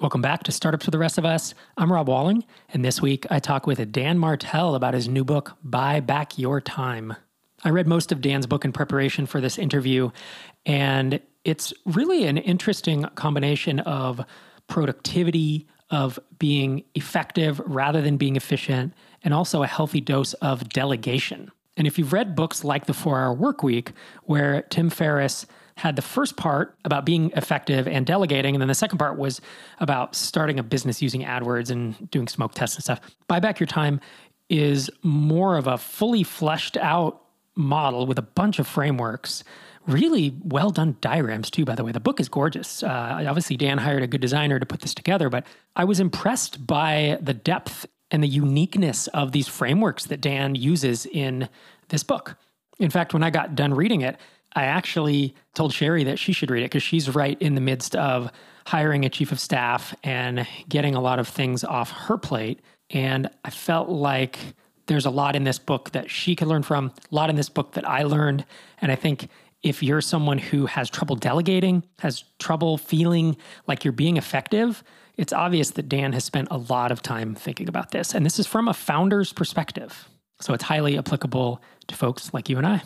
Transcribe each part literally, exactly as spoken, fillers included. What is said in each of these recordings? Welcome back to Startups with the Rest of Us. I'm Rob Walling, and this week I talk with Dan Martell about his new book, Buy Back Your Time. I read most of Dan's book in preparation for this interview, and it's really an interesting combination of productivity, of being effective rather than being efficient, and also a healthy dose of delegation. And if you've read books like The four-Hour Workweek, where Tim Ferriss had the first part about being effective and delegating, and then the second part was about starting a business using AdWords and doing smoke tests and stuff, Buy Back Your Time is more of a fully fleshed out model with a bunch of frameworks. Really well done diagrams too, by the way. The book is gorgeous. Uh, obviously, Dan hired a good designer to put this together, but I was impressed by the depth and the uniqueness of these frameworks that Dan uses in this book. In fact, when I got done reading it, I actually told Sherry that she should read it because she's right in the midst of hiring a chief of staff and getting a lot of things off her plate. And I felt like there's a lot in this book that she could learn from, a lot in this book that I learned. And I think if you're someone who has trouble delegating, has trouble feeling like you're being effective, it's obvious that Dan has spent a lot of time thinking about this. And this is from a founder's perspective. So it's highly applicable to folks like you and I.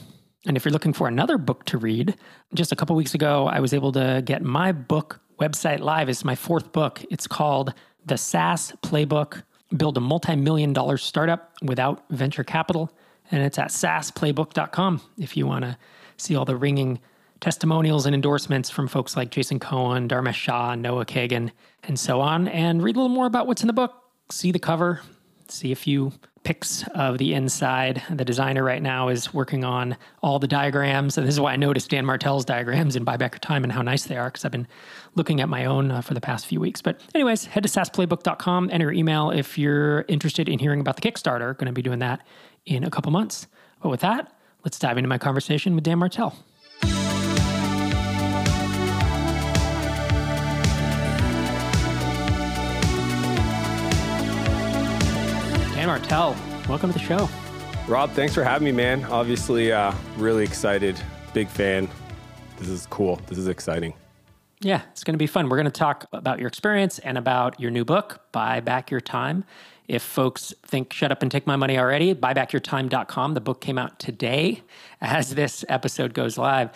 And if you're looking for another book to read, just a couple weeks ago, I was able to get my book, Website Live. It's my fourth book. It's called The SaaS Playbook, Build a Multi-Million Dollar Startup Without Venture Capital. And it's at saas playbook dot com if you want to see all the ringing testimonials and endorsements from folks like Jason Cohen, Dharmesh Shah, Noah Kagan, and so on. And read a little more about what's in the book. See the cover. See a few pics of the inside. The designer right now is working on all the diagrams. And this is why I noticed Dan Martell's diagrams in Buy Back Your Time and how nice they are, because I've been looking at my own uh, for the past few weeks. But anyways, head to saas playbook dot com, enter your email if you're interested in hearing about the Kickstarter. Going to be doing that in a couple months. But with that, let's dive into my conversation with Dan Martell. Dan Martell, welcome to the show. Rob, thanks for having me, man. Obviously, uh, really excited. Big fan. This is cool. This is exciting. Yeah, it's going to be fun. We're going to talk about your experience and about your new book, Buy Back Your Time. If folks think, shut up and take my money already, buy back your time dot com. The book came out today as this episode goes live.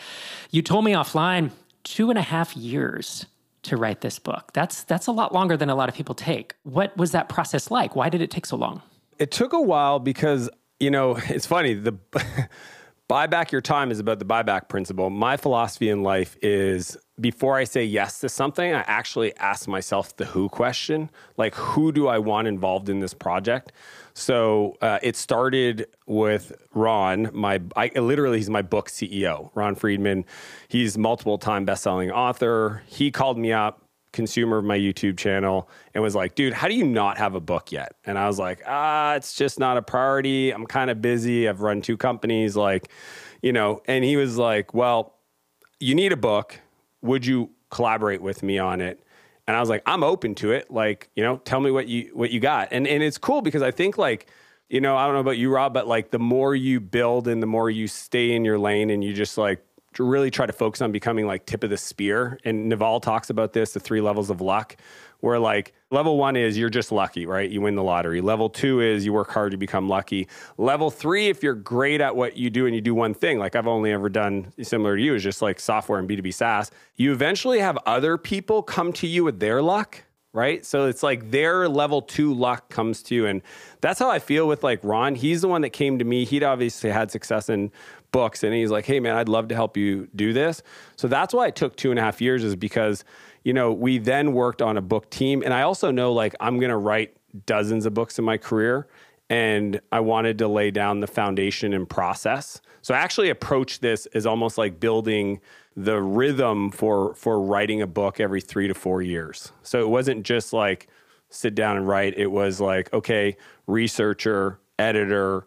You told me offline, two and a half years to write this book. That's, that's a lot longer than a lot of people take. What was that process like? Why did it take so long? It took a while because, you know, it's funny, the buy back your time is about the buyback principle. My philosophy in life is before I say yes to something, I actually ask myself the who question, like who do I want involved in this project? So uh, it started with Ron, my, I literally, he's my book C E O, Ron Friedman. He's multiple time bestselling author. He called me up, consumer of my YouTube channel, and was like, dude, how do you not have a book yet? And I was like, ah, it's just not a priority. I'm kind of busy. I've run two companies, like, you know, and he was like, well, you need a book. Would you collaborate with me on it? And I was like, I'm open to it. Like, you know, tell me what you, what you got. And, and it's cool because I think like, you know, I don't know about you, Rob, but like the more you build and the more you stay in your lane and you just like, to really try to focus on becoming like tip of the spear. And Naval talks about this, the three levels of luck, where like level one is you're just lucky, right? You win the lottery. Level two is you work hard to become lucky. Level three, if you're great at what you do and you do one thing, like I've only ever done similar to you is just like software and B two B SaaS. You eventually have other people come to you with their luck, right? So it's like their level two luck comes to you. And that's how I feel with like Ron. He's the one that came to me. He'd obviously had success in books. And he's like, hey man, I'd love to help you do this. So that's why it took two and a half years is because, you know, we then worked on a book team. And I also know like, I'm going to write dozens of books in my career. And I wanted to lay down the foundation and process. So I actually approached this as almost like building the rhythm for, for writing a book every three to four years. So it wasn't just like sit down and write. It was like, okay, researcher, editor,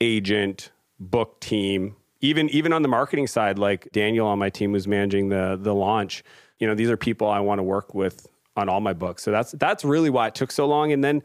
agent, book team, even even on the marketing side, like Daniel on my team who's managing the the launch, you know, these are people I want to work with on all my books. So that's that's really why it took so long. And then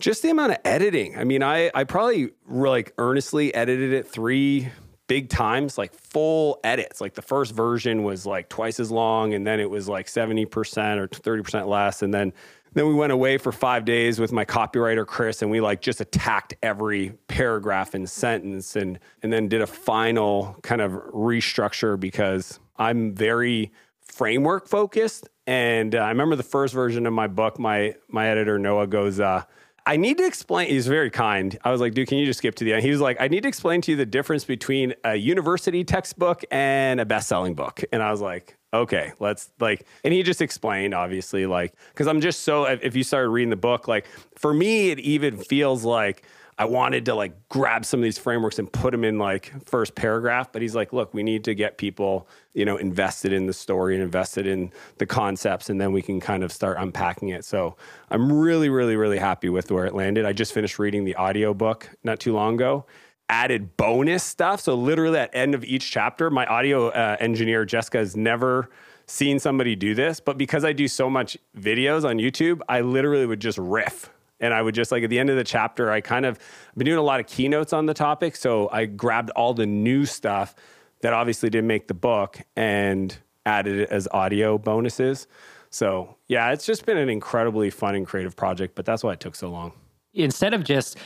just the amount of editing. I mean, I I probably like earnestly edited it three big times, like full edits. Like the first version was like twice as long, and then it was like seventy percent or thirty percent less. And then then we went away for five days with my copywriter, Chris, and we like just attacked every paragraph and sentence, and and then did a final kind of restructure because I'm very framework focused. And uh, I remember the first version of my book, my my editor, Noah, goes, uh, I need to explain, he's very kind. I was like, dude, can you just skip to the end? He was like, I need to explain to you the difference between a university textbook and a best-selling book. And I was like, okay, let's like, and he just explained, obviously, like, because I'm just so, if you started reading the book, like for me, it even feels like I wanted to like grab some of these frameworks and put them in like first paragraph. But he's like, look, we need to get people, you know, invested in the story and invested in the concepts. And then we can kind of start unpacking it. So I'm really, really, really happy with where it landed. I just finished reading the audiobook not too long ago, added bonus stuff. So literally at the end of each chapter, my audio uh, engineer, Jessica, has never seen somebody do this. But because I do so much videos on YouTube, I literally would just riff. And I would just like at the end of the chapter, I kind of I've been doing a lot of keynotes on the topic. So I grabbed all the new stuff that obviously didn't make the book and added it as audio bonuses. So yeah, it's just been an incredibly fun and creative project, but that's why it took so long. Instead of just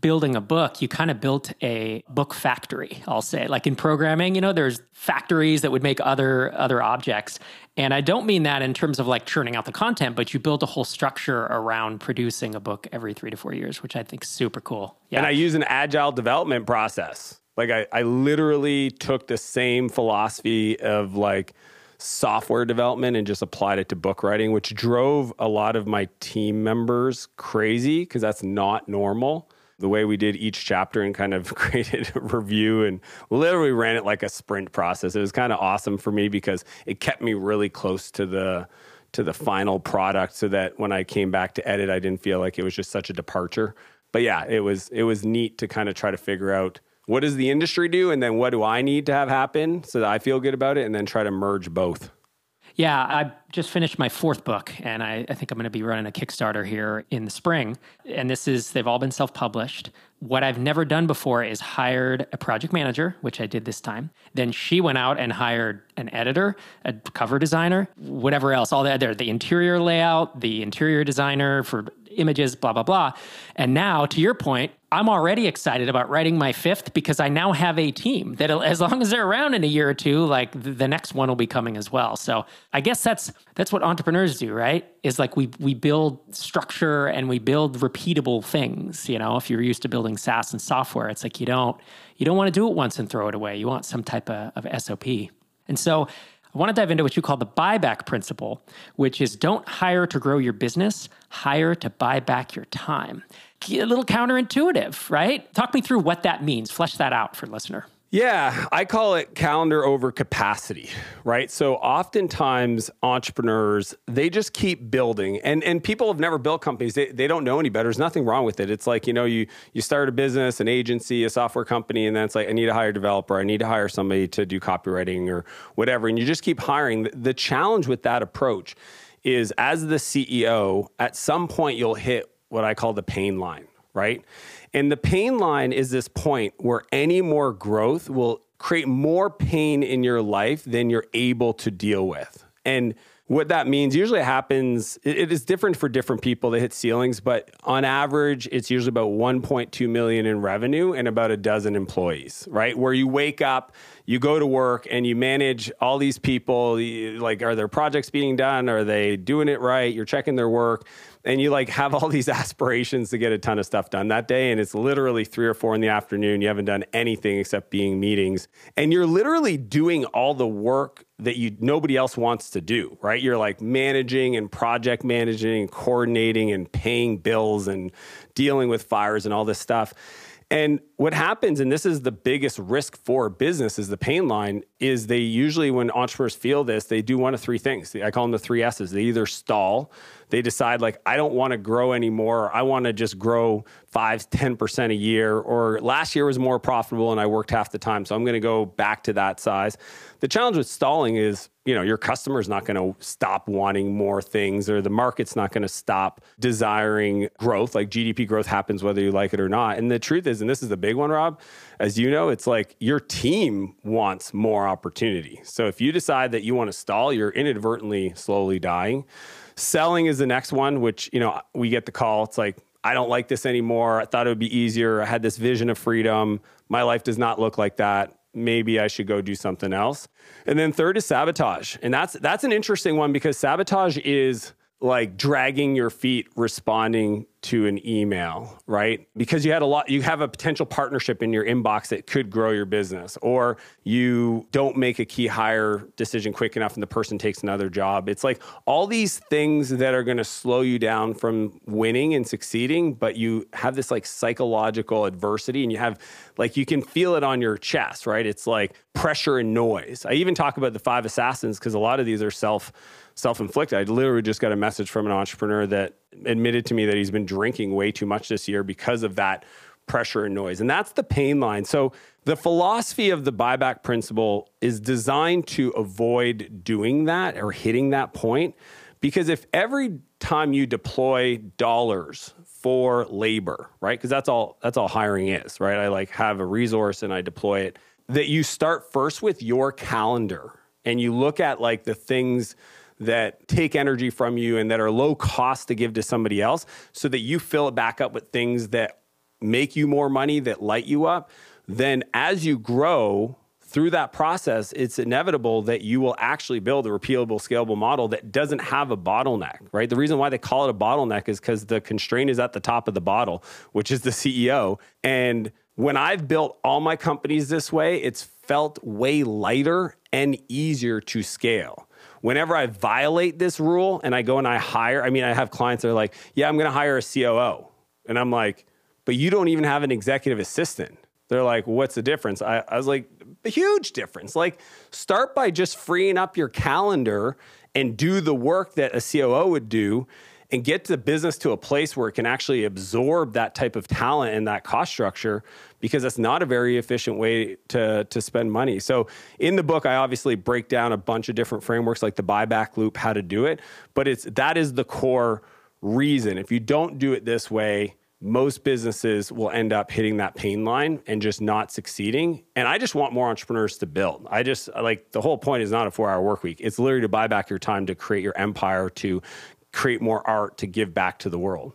building a book, you kind of built a book factory, I'll say. Like in programming, you know, there's factories that would make other other objects. And I don't mean that in terms of like churning out the content, but you build a whole structure around producing a book every three to four years, which I think is super cool. Yeah. And I use an agile development process. Like I, I literally took the same philosophy of like software development and just applied it to book writing, which drove a lot of my team members crazy because that's not normal. The way we did each chapter and kind of created a review and literally ran it like a sprint process. It was kind of awesome for me because it kept me really close to the to the final product so that when I came back to edit, I didn't feel like it was just such a departure. But yeah, it was it was neat to kind of try to figure out what does the industry do and then what do I need to have happen so that I feel good about it and then try to merge both. Yeah, I just finished my fourth book, and I, I think I'm going to be running a Kickstarter here in the spring. And this is, they've all been self-published. What I've never done before is hired a project manager, which I did this time. Then she went out and hired an editor, a cover designer, whatever else, all the other, the interior layout, the interior designer for images, blah, blah, blah. And now, to your point, I'm already excited about writing my fifth because I now have a team that as long as they're around in a year or two, like the next one will be coming as well. So I guess that's that's what entrepreneurs do, right? Is like we we build structure and we build repeatable things. You know, if you're used to building SaaS and software, it's like you don't you don't want to do it once and throw it away. You want some type of, of S O P. And so I want to dive into what you call the buyback principle, which is don't hire to grow your business, hire to buy back your time. A little counterintuitive, right? Talk me through what that means. Flesh that out for the listener. Yeah, I call it calendar over capacity, right? So oftentimes entrepreneurs, they just keep building. And and people have never built companies. They they don't know any better. There's nothing wrong with it. It's like, you know, you you start a business, an agency, a software company, and then it's like, I need to hire a developer. I need to hire somebody to do copywriting or whatever. And you just keep hiring. The challenge with that approach is as the C E O, at some point you'll hit what I call the pain line, right? And the pain line is this point where any more growth will create more pain in your life than you're able to deal with. And what that means usually happens, it is different for different people. They hit ceilings, but on average, it's usually about one point two million in revenue and about a dozen employees, right? Where you wake up, you go to work and you manage all these people. Like, are their projects being done? Are they doing it right? You're checking their work. And you like have all these aspirations to get a ton of stuff done that day. And it's literally three or four in the afternoon. You haven't done anything except being meetings. And you're literally doing all the work that you nobody else wants to do, right? You're like managing and project managing and coordinating and paying bills and dealing with fires and all this stuff. And what happens, and this is the biggest risk for business, is the pain line, is they usually, when entrepreneurs feel this, they do one of three things. I call them the three S's. They either stall, they decide like, I don't want to grow anymore. Or I want to just grow five, ten percent a year, or last year was more profitable and I worked half the time, so I'm going to go back to that size. The challenge with stalling is you know, your customer's not going to stop wanting more things, or the market's not going to stop desiring growth. Like G D P growth happens whether you like it or not. And the truth is, and this is a big one, Rob, as you know, it's like your team wants more opportunity. So if you decide that you want to stall, you're inadvertently slowly dying. Selling is the next one, which, you know, we get the call. It's like, I don't like this anymore. I thought it would be easier. I had this vision of freedom. My life does not look like that. Maybe I should go do something else. And then third is sabotage. And that's that's an interesting one, because sabotage is like dragging your feet responding to an email, right? Because you had a lot, you have a potential partnership in your inbox that could grow your business, or you don't make a key hire decision quick enough and the person takes another job. It's like all these things that are going to slow you down from winning and succeeding, but you have this like psychological adversity, and you have like, you can feel it on your chest, right? It's like pressure and noise. I even talk about the five assassins, because a lot of these are self Self-inflicted. I literally just got a message from an entrepreneur that admitted to me that he's been drinking way too much this year because of that pressure and noise. And that's the pain line. So the philosophy of the buyback principle is designed to avoid doing that or hitting that point. Because if every time you deploy dollars for labor, right? Because that's all that's all hiring is, right? I like have a resource and I deploy it. That you start first with your calendar and you look at like the things that take energy from you and that are low cost to give to somebody else, so that you fill it back up with things that make you more money, that light you up. Then as you grow through that process, it's inevitable that you will actually build a repeatable, scalable model that doesn't have a bottleneck, right? The reason why they call it a bottleneck is because the constraint is at the top of the bottle, which is the C E O. And when I've built all my companies this way, it's felt way lighter and easier to scale. Whenever I violate this rule and I go and I hire, I mean, I have clients that are like, yeah, I'm going to hire a C O O. And I'm like, but you don't even have an executive assistant. They're like, what's the difference? I, I was like, a huge difference. Like, start by just freeing up your calendar and do the work that a C O O would do, and get the business to a place where it can actually absorb that type of talent and that cost structure, because that's not a very efficient way to, to spend money. So in the book, I obviously break down a bunch of different frameworks like the buyback loop, how to do it, but it's that is the core reason. If you don't do it this way, most businesses will end up hitting that pain line and just not succeeding. And I just want more entrepreneurs to build. I just, like, the whole point is not a four-hour work week. It's literally to buy back your time, to create your empire, to create more art, to give back to the world.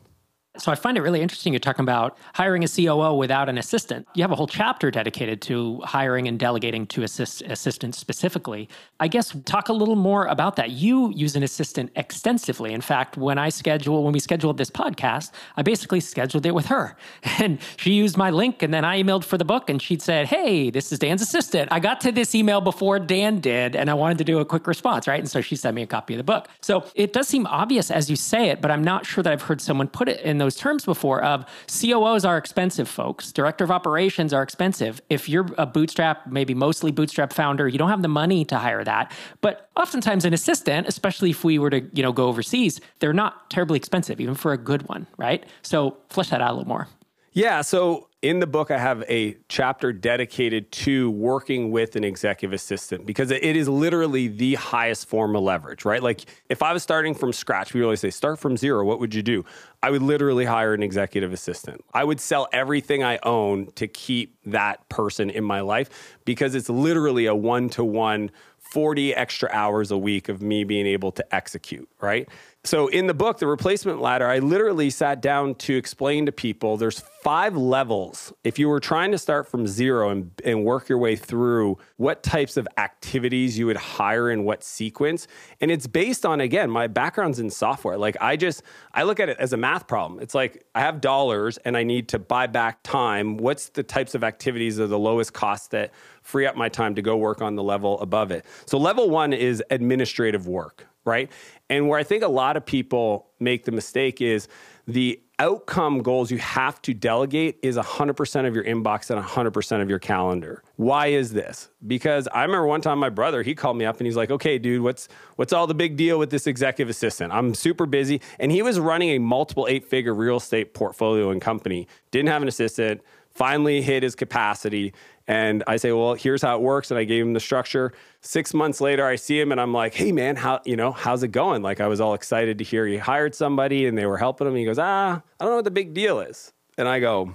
So I find it really interesting you're talking about hiring a C O O without an assistant. You have a whole chapter dedicated to hiring and delegating to assist, assistants specifically. I guess talk a little more about that. You use an assistant extensively. In fact, when I schedule, when we scheduled this podcast, I basically scheduled it with her. And she used my link, and then I emailed for the book, and she said, hey, this is Dan's assistant. I got to this email before Dan did, and I wanted to do a quick response, right? And so she sent me a copy of the book. So it does seem obvious as you say it, but I'm not sure that I've heard someone put it in those terms before of C O Os are expensive, folks. Director of operations are expensive. If you're a bootstrap, maybe mostly bootstrap founder, you don't have the money to hire that. But oftentimes an assistant, especially if we were to, you know, go overseas, they're not terribly expensive, even for a good one, right? So flesh that out a little more. Yeah. So in the book, I have a chapter dedicated to working with an executive assistant, because it is literally the highest form of leverage, right? Like, if I was starting from scratch, we always say, start from zero. What would you do? I would literally hire an executive assistant. I would sell everything I own to keep that person in my life, because it's literally a one-to-one, forty extra hours a week of me being able to execute, right? So in the book, The Replacement Ladder, I literally sat down to explain to people there's five levels. If you were trying to start from zero and, and work your way through what types of activities you would hire in what sequence. And it's based on, again, my background's in software. Like, I just, I look at it as a math problem. It's like, I have dollars and I need to buy back time. What's the types of activities that are the lowest cost that free up my time to go work on the level above it? So level one is administrative work, right? And where I think a lot of people make the mistake is the outcome goals you have to delegate is one hundred percent of your inbox and one hundred percent of your calendar. Why is this? Because I remember one time my brother, he called me up and he's like, okay, dude, what's what's all the big deal with this executive assistant? I'm super busy. And he was running a multiple eight-figure real estate portfolio and company, didn't have an assistant, finally hit his capacity. And I say, well, here's how it works. And I gave him the structure. Six months later, I see him and I'm like, hey man, how, you know, how's it going? Like I was all excited to hear he hired somebody and they were helping him. And he goes, ah, I don't know what the big deal is. And I go,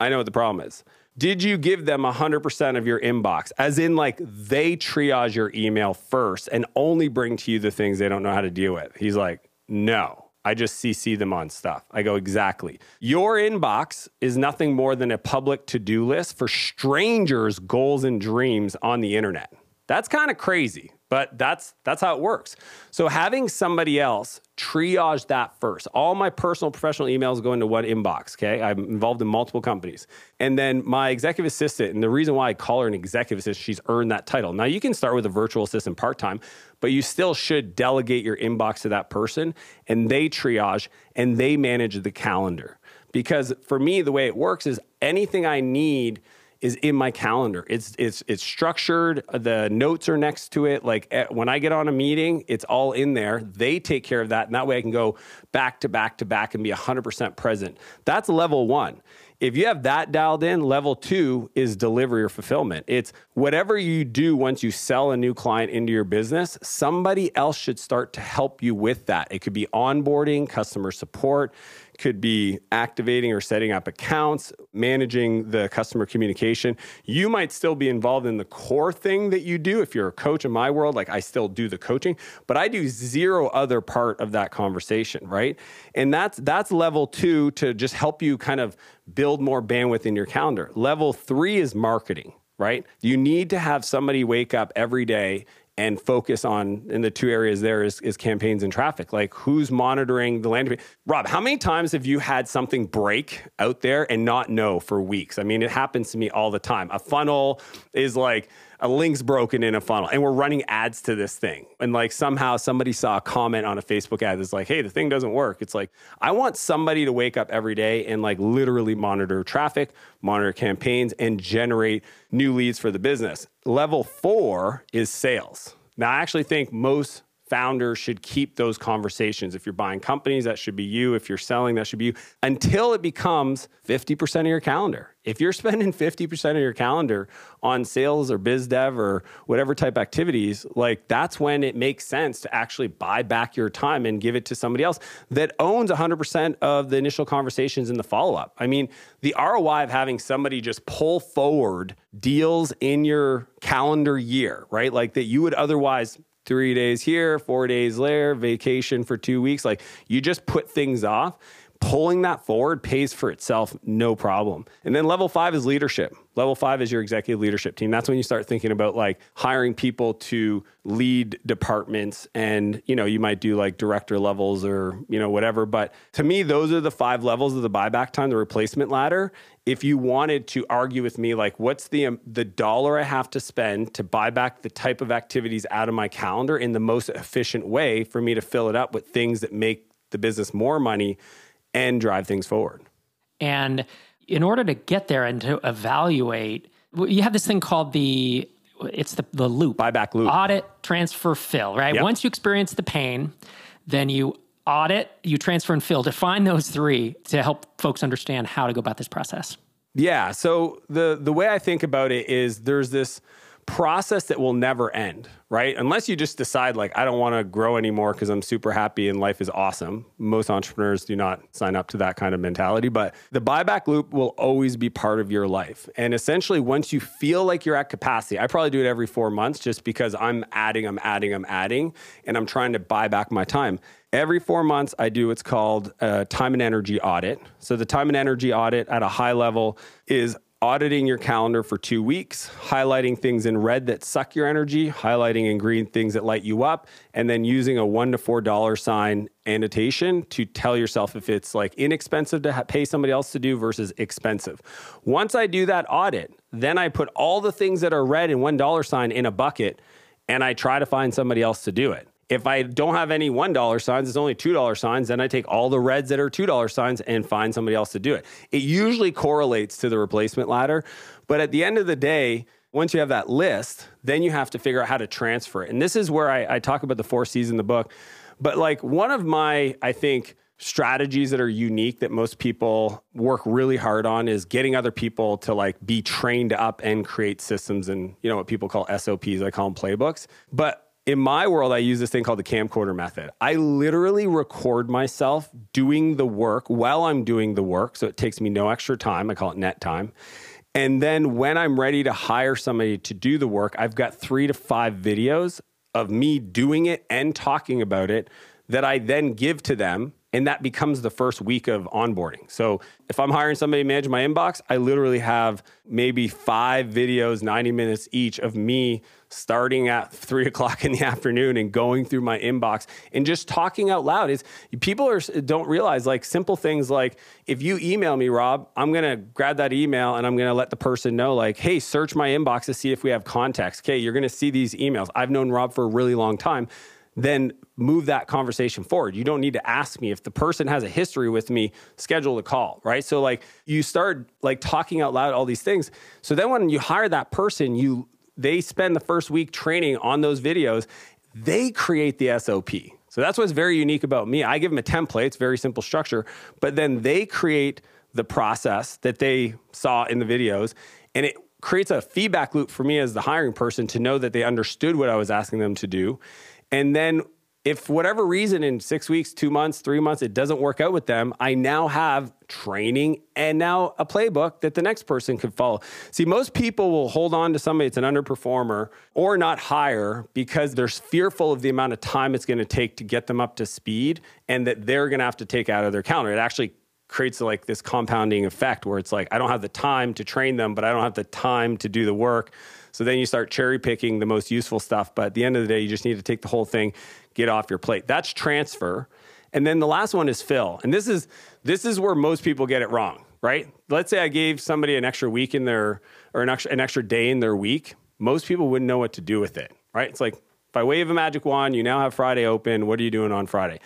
I know what the problem is. Did you give them one hundred percent of your inbox? As in like they triage your email first and only bring to you the things they don't know how to deal with. He's like, no. I just C C them on stuff. I go, exactly. Your inbox is nothing more than a public to-do list for strangers' goals and dreams on the internet. That's kind of crazy, but that's that's how it works. So having somebody else triage that first. All my personal professional emails go into one inbox, okay? I'm involved in multiple companies. And then my executive assistant, and the reason why I call her an executive assistant, she's earned that title. Now, you can start with a virtual assistant part-time, but you still should delegate your inbox to that person, and they triage, and they manage the calendar. Because for me, the way it works is anything I need is in my calendar. It's it's it's structured. The notes are next to it. Like at, when I get on a meeting, it's all in there. They take care of that. And that way I can go back to back to back and be one hundred percent present. That's level one. If you have that dialed in, level two is delivery or fulfillment. It's whatever you do once you sell a new client into your business, somebody else should start to help you with that. It could be onboarding, customer support, could be activating or setting up accounts, managing the customer communication. You might still be involved in the core thing that you do. If you're a coach in my world, like I still do the coaching, but I do zero other part of that conversation, right? And that's that's level two to just help you kind of build more bandwidth in your calendar. Level three is marketing, right? You need to have somebody wake up every day and focus on, in the two areas there is, is campaigns and traffic. Like who's monitoring the landing page? Rob, how many times have you had something break out there and not know for weeks? I mean, it happens to me all the time. A funnel is like, a link's broken in a funnel and we're running ads to this thing. And like somehow somebody saw a comment on a Facebook ad that's like, hey, the thing doesn't work. It's like, I want somebody to wake up every day and like literally monitor traffic, monitor campaigns, and generate new leads for the business. Level four is sales. Now, I actually think most founders should keep those conversations. If you're buying companies, that should be you. If you're selling, that should be you. Until it becomes fifty percent of your calendar. If you're spending fifty percent of your calendar on sales or biz dev or whatever type activities, like that's when it makes sense to actually buy back your time and give it to somebody else that owns one hundred percent of the initial conversations and the follow-up. I mean, the R O I of having somebody just pull forward deals in your calendar year, right? Like that you would otherwise... Three days here, four days there, vacation for two weeks. Like you just put things off. Pulling that forward pays for itself, no problem. And then level five is leadership. Level five is your executive leadership team. That's when you start thinking about like hiring people to lead departments and, you know, you might do like director levels or, you know, whatever. But to me, those are the five levels of the buyback time, the replacement ladder. If you wanted to argue with me, like what's the um, the dollar I have to spend to buy back the type of activities out of my calendar in the most efficient way for me to fill it up with things that make the business more money and drive things forward. And in order to get there and to evaluate, you have this thing called the, it's the, the loop. Buyback loop. Audit, transfer, fill, right? Yep. Once you experience the pain, then you audit, you transfer, and fill. Define those three to help folks understand how to go about this process. Yeah, so the the way I think about it is there's this process that will never end, right? Unless you just decide like, I don't want to grow anymore because I'm super happy and life is awesome. Most entrepreneurs do not sign up to that kind of mentality, but the buyback loop will always be part of your life. And essentially once you feel like you're at capacity, I probably do it every four months just because I'm adding, I'm adding, I'm adding, and I'm trying to buy back my time. Every four months, I do what's called a time and energy audit. So the time and energy audit at a high level is auditing your calendar for two weeks, highlighting things in red that suck your energy, highlighting in green things that light you up, and then using a one to four dollar sign annotation to tell yourself if it's like inexpensive to ha- pay somebody else to do versus expensive. Once I do that audit, then I put all the things that are red and one dollar sign in a bucket, and I try to find somebody else to do it. If I don't have any one dollar signs, it's only two dollar signs, then I take all the reds that are two dollar signs and find somebody else to do it. It usually correlates to the replacement ladder. But at the end of the day, once you have that list, then you have to figure out how to transfer it. And this is where I, I talk about the four C's in the book. But like one of my, I think, strategies that are unique that most people work really hard on is getting other people to like be trained up and create systems and, you know, what people call S O Ps, I call them playbooks. But in my world, I use this thing called the camcorder method. I literally record myself doing the work while I'm doing the work. So it takes me no extra time. I call it net time. And then when I'm ready to hire somebody to do the work, I've got three to five videos of me doing it and talking about it that I then give to them. And that becomes the first week of onboarding. So if I'm hiring somebody to manage my inbox, I literally have maybe five videos, ninety minutes each of me starting at three o'clock in the afternoon and going through my inbox and just talking out loud. It's, people are, don't realize like simple things like, if you email me, Rob, I'm going to grab that email and I'm going to let the person know like, hey, search my inbox to see if we have contacts. Okay, you're going to see these emails. I've known Rob for a really long time. Then move that conversation forward. You don't need to ask me. If the person has a history with me, schedule the call, right? So like you start like talking out loud, all these things. So then when you hire that person, you they spend the first week training on those videos. They create the S O P. So that's what's very unique about me. I give them a template. It's very simple structure, but then they create the process that they saw in the videos, and it creates a feedback loop for me as the hiring person to know that they understood what I was asking them to do. And then if for whatever reason in six weeks, two months, three months, it doesn't work out with them, I now have training and now a playbook that the next person could follow. See, most people will hold on to somebody that's an underperformer or not hire because they're fearful of the amount of time it's going to take to get them up to speed and that they're going to have to take out of their calendar. It actually creates like this compounding effect where it's like, I don't have the time to train them, but I don't have the time to do the work. So then you start cherry picking the most useful stuff. But at the end of the day, you just need to take the whole thing, get off your plate. That's transfer. And then the last one is fill. And this is, this is where most people get it wrong, right? Let's say I gave somebody an extra week in their, or an extra, an extra day in their week. Most people wouldn't know what to do with it, right? It's like, by way of a magic wand, you now have Friday open. What are you doing on Friday?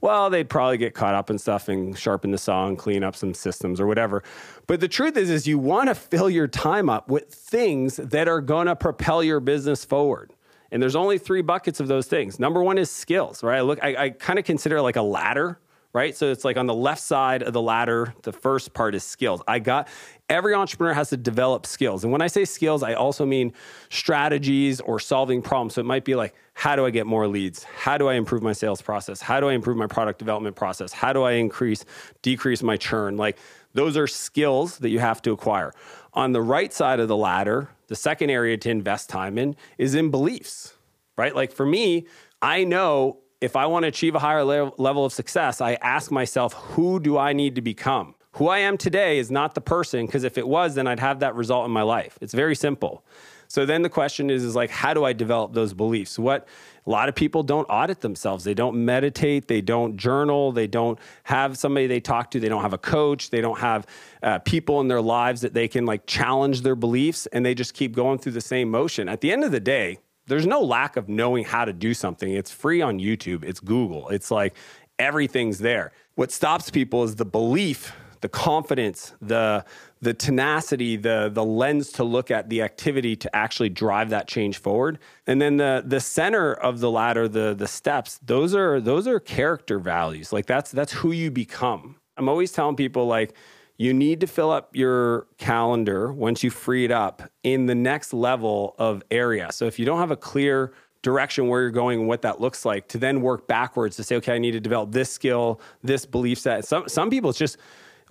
Well, they'd probably get caught up in stuff and sharpen the saw and clean up some systems or whatever. But the truth is, is you want to fill your time up with things that are going to propel your business forward. And there's only three buckets of those things. Number one is skills, right? I look, I, I kind of consider it like a ladder, right? So it's like on the left side of the ladder, the first part is skills. I got, every entrepreneur has to develop skills. And when I say skills, I also mean strategies or solving problems. So it might be like, how do I get more leads? How do I improve my sales process? How do I improve my product development process? How do I increase, decrease my churn? Like those are skills that you have to acquire. On the right side of the ladder, the second area to invest time in is in beliefs, right? Like for me, I know if I want to achieve a higher le- level of success, I ask myself, who do I need to become? Who I am today is not the person, because if it was, then I'd have that result in my life. It's very simple. So then the question is, is like, how do I develop those beliefs? What a lot of people don't audit themselves. They don't meditate. They don't journal. They don't have somebody they talk to. They don't have a coach. They don't have uh, people in their lives that they can like challenge their beliefs, and they just keep going through the same motion. At the end of the day, there's no lack of knowing how to do something. It's free on YouTube. It's Google. It's like everything's there. What stops people is the belief, the confidence, the the tenacity, the the lens to look at the activity to actually drive that change forward. And then the the center of the ladder, the the steps, those are those are character values. Like that's that's who you become. I'm always telling people like, you need to fill up your calendar once you free it up in the next level of area. So if you don't have a clear direction where you're going and what that looks like, to then work backwards to say, okay, I need to develop this skill, this belief set. Some some people, it's just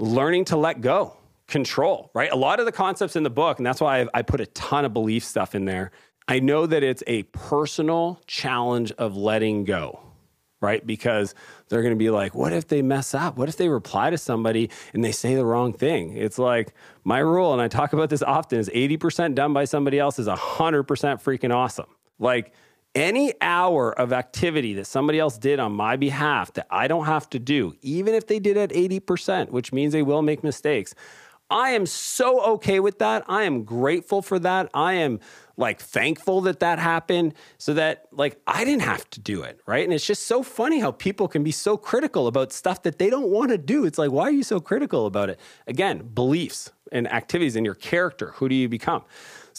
learning to let go, control, right? A lot of the concepts in the book, and that's why I, I put a ton of belief stuff in there. I know that it's a personal challenge of letting go, right? Because they're going to be like, what if they mess up? What if they reply to somebody and they say the wrong thing? It's like my rule, and I talk about this often, is eighty percent done by somebody else is one hundred percent freaking awesome. Like any hour of activity that somebody else did on my behalf that I don't have to do, even if they did at eighty percent, which means they will make mistakes, I am so okay with that. I am grateful for that. I am like thankful that that happened so that like I didn't have to do it, right? And it's just so funny how people can be so critical about stuff that they don't want to do. It's like, why are you so critical about it? Again, beliefs and activities and your character. Who do you become?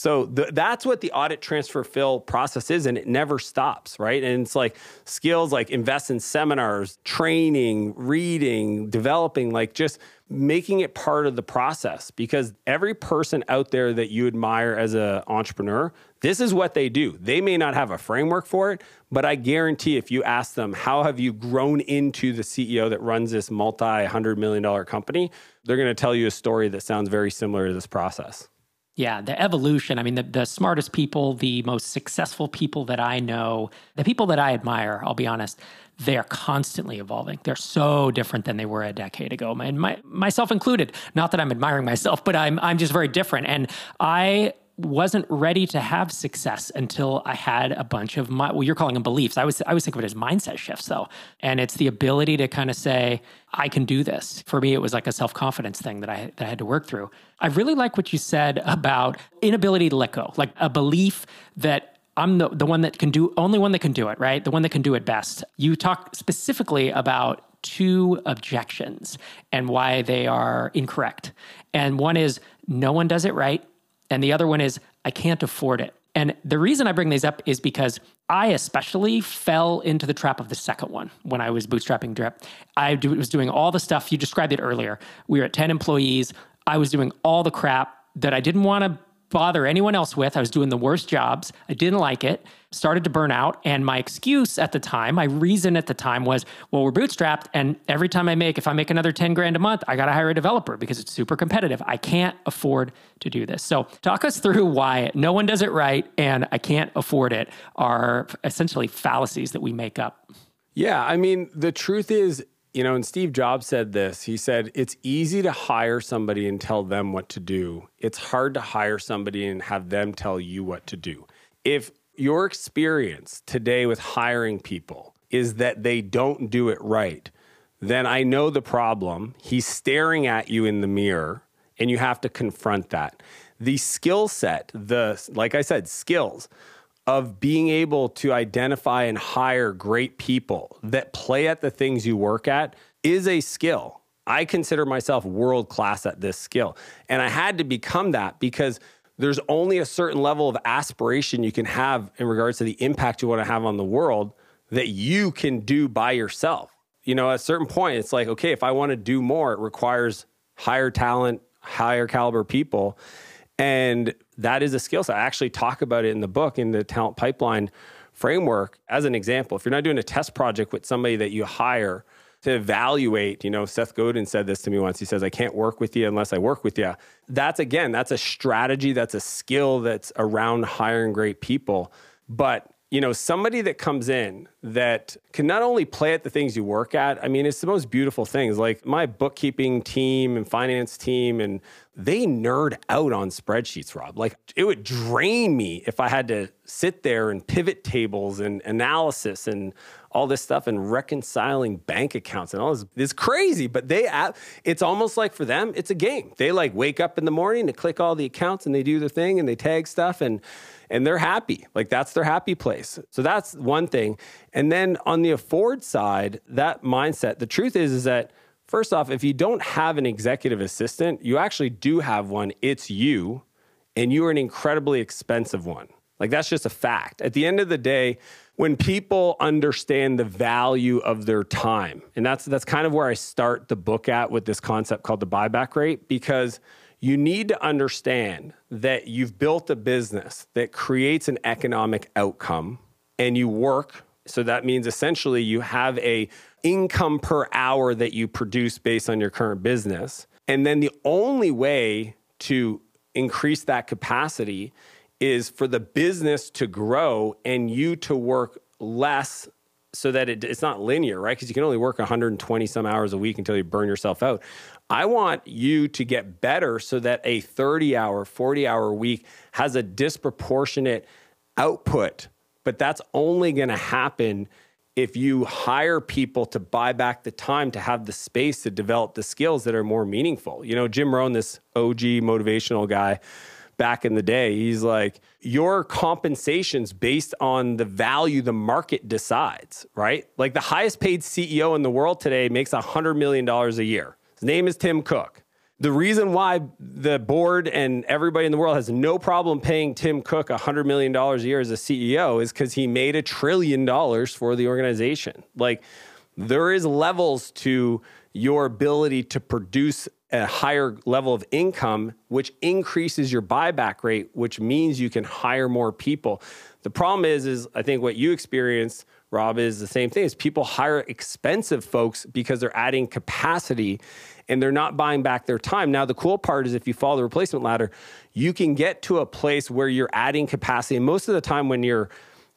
So the, that's what the audit, transfer, fill process is, and it never stops, right? And it's like skills, like invest in seminars, training, reading, developing, like just making it part of the process, because every person out there that you admire as an entrepreneur, this is what they do. They may not have a framework for it, but I guarantee if you ask them, how have you grown into the C E O that runs this multi-hundred million dollar company? They're going to tell you a story that sounds very similar to this process. Yeah, the evolution. I mean, the, the smartest people, the most successful people that I know, the people that I admire, I'll be honest, they're constantly evolving. They're so different than they were a decade ago, and my, myself included. Not that I'm admiring myself, but I'm I'm just very different. And I wasn't ready to have success until I had a bunch of my, well, you're calling them beliefs. I was I was thinking of it as mindset shifts though. And it's the ability to kind of say, I can do this. For me, it was like a self-confidence thing that I, that I had to work through. I really like what you said about inability to let go, like a belief that I'm the, the one that can do, only one that can do it, right? The one that can do it best. You talk specifically about two objections and why they are incorrect. And one is no one does it right. And the other one is, I can't afford it. And the reason I bring these up is because I especially fell into the trap of the second one when I was bootstrapping Drip. I was doing all the stuff, you described it earlier. We were at ten employees. I was doing all the crap that I didn't want to bother anyone else with. I was doing the worst jobs. I didn't like it, started to burn out. And my excuse at the time, my reason at the time was, well, we're bootstrapped. And every time I make, if I make another ten grand a month, I got to hire a developer because it's super competitive. I can't afford to do this. So talk us through why no one does it right and I can't afford it are essentially fallacies that we make up. Yeah. I mean, the truth is, you know, and Steve Jobs said this, he said, it's easy to hire somebody and tell them what to do. It's hard to hire somebody and have them tell you what to do. If your experience today with hiring people is that they don't do it right, then I know the problem. He's staring at you in the mirror and you have to confront that. The skill set, the, like I said, skills of being able to identify and hire great people that play at the things you work at is a skill. I consider myself world-class at this skill. And I had to become that because there's only a certain level of aspiration you can have in regards to the impact you want to have on the world that you can do by yourself. You know, at a certain point, it's like, okay, if I want to do more, it requires higher talent, higher caliber people. And that is a skill set. I actually talk about it in the book, in the talent pipeline framework, as an example. If you're not doing a test project with somebody that you hire to evaluate, you know, Seth Godin said this to me once. He says, I can't work with you unless I work with you. That's, again, that's a strategy. That's a skill that's around hiring great people. But, you know, somebody that comes in that can not only play at the things you work at, I mean, it's the most beautiful things. Like my bookkeeping team and finance team, and they nerd out on spreadsheets, Rob. Like it would drain me if I had to sit there and pivot tables and analysis and all this stuff and reconciling bank accounts and all this. It's crazy, but they, it's almost like for them, it's a game. They like wake up in the morning to click all the accounts and they do their thing and they tag stuff and And they're happy. Like that's their happy place. So that's one thing. And then on the afford side, that mindset, the truth is, is that first off, if you don't have an executive assistant, you actually do have one. It's you, and you are an incredibly expensive one. Like that's just a fact. At the end of the day, when people understand the value of their time, and that's, that's kind of where I start the book at with this concept called the buyback rate, because you need to understand that you've built a business that creates an economic outcome and you work. So that means essentially you have a income per hour that you produce based on your current business. And then the only way to increase that capacity is for the business to grow and you to work less so that it, it's not linear, right? Because you can only work one hundred twenty some hours a week until you burn yourself out. I want you to get better so that a thirty-hour, forty-hour week has a disproportionate output. But that's only going to happen if you hire people to buy back the time, to have the space to develop the skills that are more meaningful. You know, Jim Rohn, this O G motivational guy back in the day, he's like, your compensation's based on the value the market decides, right? Like the highest paid C E O in the world today makes one hundred million dollars a year. His name is Tim Cook. The reason why the board and everybody in the world has no problem paying Tim Cook one hundred million dollars a year as a C E O is because he made a trillion dollars for the organization. Like, there is levels to your ability to produce a higher level of income, which increases your buyback rate, which means you can hire more people. The problem is, is I think what you experienced, Rob, is the same thing. Is people hire expensive folks because they're adding capacity and they're not buying back their time. Now, the cool part is if you follow the replacement ladder, you can get to a place where you're adding capacity. And most of the time when you're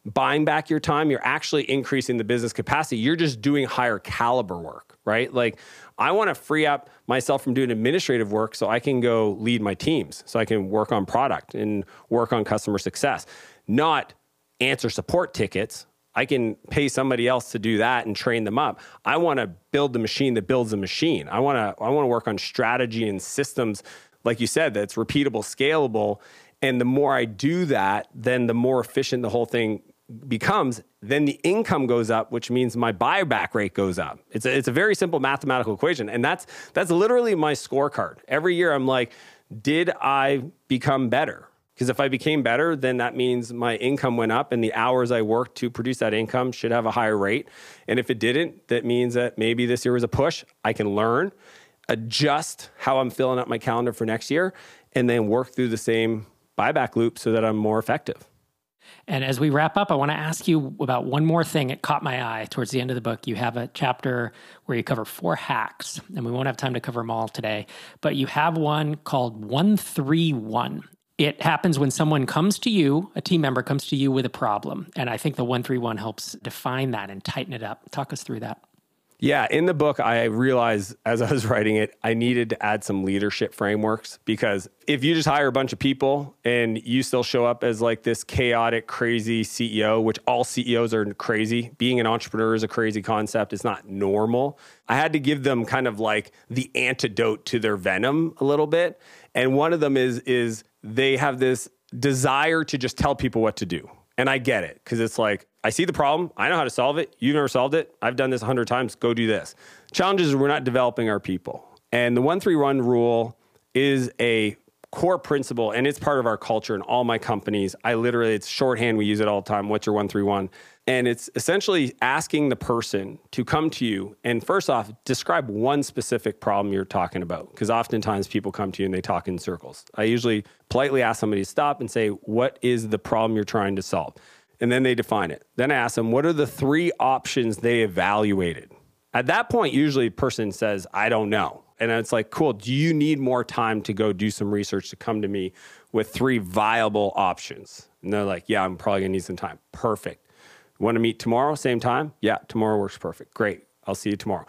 buying back your time, you're actually increasing the business capacity. You're just doing higher caliber work, right? Like, I want to free up myself from doing administrative work so I can go lead my teams, so I can work on product and work on customer success, not answer support tickets. I can pay somebody else to do that and train them up. I want to build the machine that builds a machine. I want to I want to work on strategy and systems, like you said, that's repeatable, scalable. And the more I do that, then the more efficient the whole thing becomes. Then the income goes up, which means my buyback rate goes up. It's a, it's a very simple mathematical equation. And that's that's literally my scorecard. Every year I'm like, did I become better? Because if I became better, then that means my income went up and the hours I worked to produce that income should have a higher rate. And if it didn't, that means that maybe this year was a push. I can learn, adjust how I'm filling up my calendar for next year, and then work through the same buyback loop so that I'm more effective. And as we wrap up, I want to ask you about one more thing that caught my eye towards the end of the book. You have a chapter where you cover four hacks, and we won't have time to cover them all today, but you have one called one three one. It happens when someone comes to you, a team member comes to you with a problem. And I think the one three one helps define that and tighten it up. Talk us through that. Yeah, in the book, I realized as I was writing it, I needed to add some leadership frameworks, because if you just hire a bunch of people and you still show up as like this chaotic, crazy C E O, which all C E Os are crazy, being an entrepreneur is a crazy concept. It's not normal. I had to give them kind of like the antidote to their venom a little bit. And one of them is is they have this desire to just tell people what to do. And I get it, because it's like, I see the problem. I know how to solve it. You've never solved it. I've done this a hundred times. Go do this. Challenges is we're not developing our people. And the one three one rule is a core principle, and it's part of our culture in all my companies. I literally, it's shorthand. We use it all the time. What's your one three one? And it's essentially asking the person to come to you and, first off, describe one specific problem you're talking about. Because oftentimes people come to you and they talk in circles. I usually politely ask somebody to stop and say, what is the problem you're trying to solve? And then they define it. Then I ask them, what are the three options they evaluated? At that point, usually a person says, I don't know. And it's like, cool, do you need more time to go do some research to come to me with three viable options? And they're like, yeah, I'm probably gonna need some time. Perfect. Want to meet tomorrow, same time? Yeah, tomorrow works perfect. Great. I'll see you tomorrow.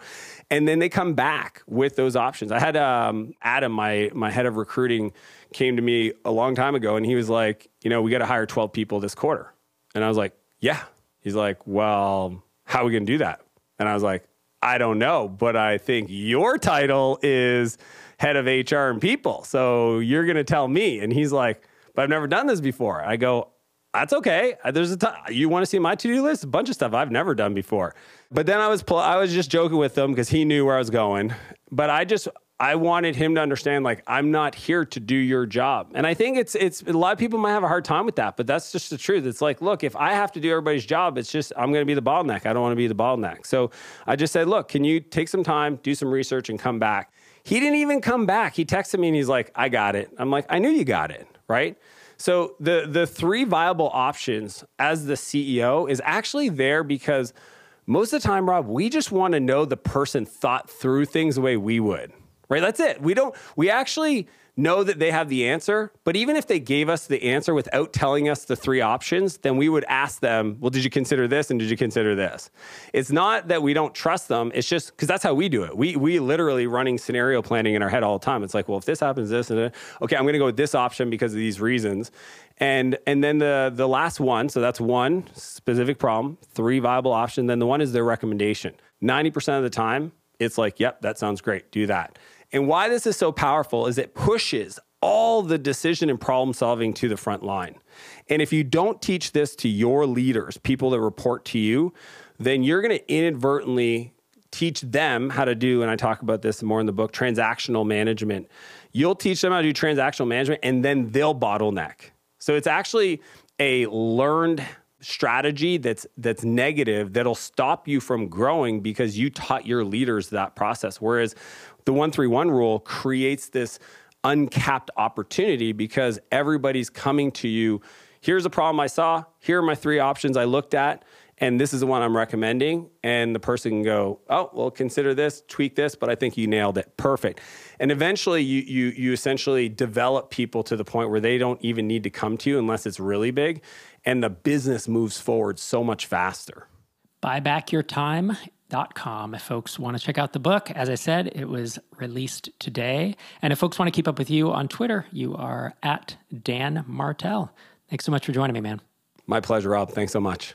And then they come back with those options. I had um, Adam, my my head of recruiting, came to me a long time ago, and he was like, you know, we got to hire twelve people this quarter. And I was like, yeah. He's like, well, how are we going to do that? And I was like, I don't know, but I think your title is head of H R and people, so you're going to tell me. And he's like, but I've never done this before. I go, that's okay. There's a ton. You want to see my to-do list? A bunch of stuff I've never done before. But then I was pl- I was just joking with him because he knew where I was going. But I just I wanted him to understand, like, I'm not here to do your job. And I think it's it's a lot of people might have a hard time with that, but that's just the truth. It's like, look, if I have to do everybody's job, it's just I'm going to be the bottleneck. I don't want to be the bottleneck. So I just said, look, can you take some time, do some research, and come back? He didn't even come back. He texted me and he's like, I got it. I'm like, I knew you got it, right? So the the three viable options as the C E O is actually there because most of the time, Rob, we just want to know the person thought through things the way we would, right? That's it. We don't, we actually know that they have the answer, but even if they gave us the answer without telling us the three options, then we would ask them, well, did you consider this? And did you consider this? It's not that we don't trust them. It's just because that's how we do it. We we literally running scenario planning in our head all the time. It's like, well, if this happens, this, and okay, I'm going to go with this option because of these reasons. And and then the, the last one, so that's one specific problem, three viable options. Then the one is their recommendation. ninety percent of the time, it's like, yep, that sounds great. Do that. And why this is so powerful is it pushes all the decision and problem solving to the front line. And if you don't teach this to your leaders, people that report to you, then you're going to inadvertently teach them how to do, and I talk about this more in the book, transactional management. You'll teach them how to do transactional management, and then they'll bottleneck. So it's actually a learned strategy that's that's negative that'll stop you from growing because you taught your leaders that process. Whereas the one three one rule creates this uncapped opportunity because everybody's coming to you. Here's a problem I saw. Here are my three options I looked at, and this is the one I'm recommending. And the person can go, oh, well, consider this, tweak this, but I think you nailed it. Perfect. And eventually you you you essentially develop people to the point where they don't even need to come to you unless it's really big. And the business moves forward so much faster. buy back your time dot com if folks want to check out the book. As I said, it was released today. And if folks want to keep up with you on Twitter, you are at Dan Martell. Thanks so much for joining me, man. My pleasure, Rob. Thanks so much.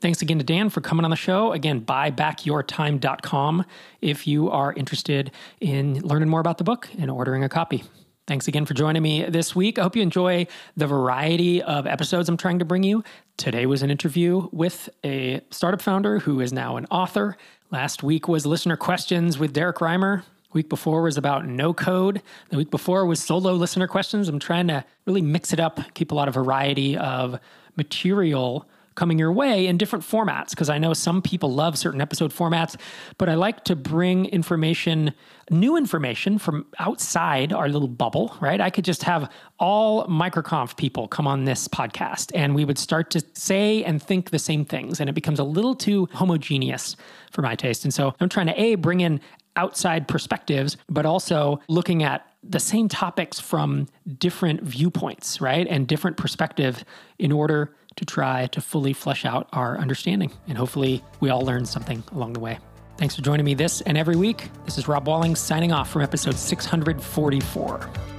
Thanks again to Dan for coming on the show. Again, buy back your time dot com if you are interested in learning more about the book and ordering a copy. Thanks again for joining me this week. I hope you enjoy the variety of episodes I'm trying to bring you. Today was an interview with a startup founder who is now an author. Last week was listener questions with Derek Reimer. Week before was about no code. The week before was solo listener questions. I'm trying to really mix it up, keep a lot of variety of material coming your way in different formats, because I know some people love certain episode formats, but I like to bring information, new information from outside our little bubble, right? I could just have all Microconf people come on this podcast and we would start to say and think the same things, and it becomes a little too homogeneous for my taste. And so I'm trying to A, bring in outside perspectives, but also looking at the same topics from different viewpoints, right? And different perspective in order to try to fully flesh out our understanding. And hopefully we all learn something along the way. Thanks for joining me this and every week. This is Rob Walling signing off from episode six forty-four.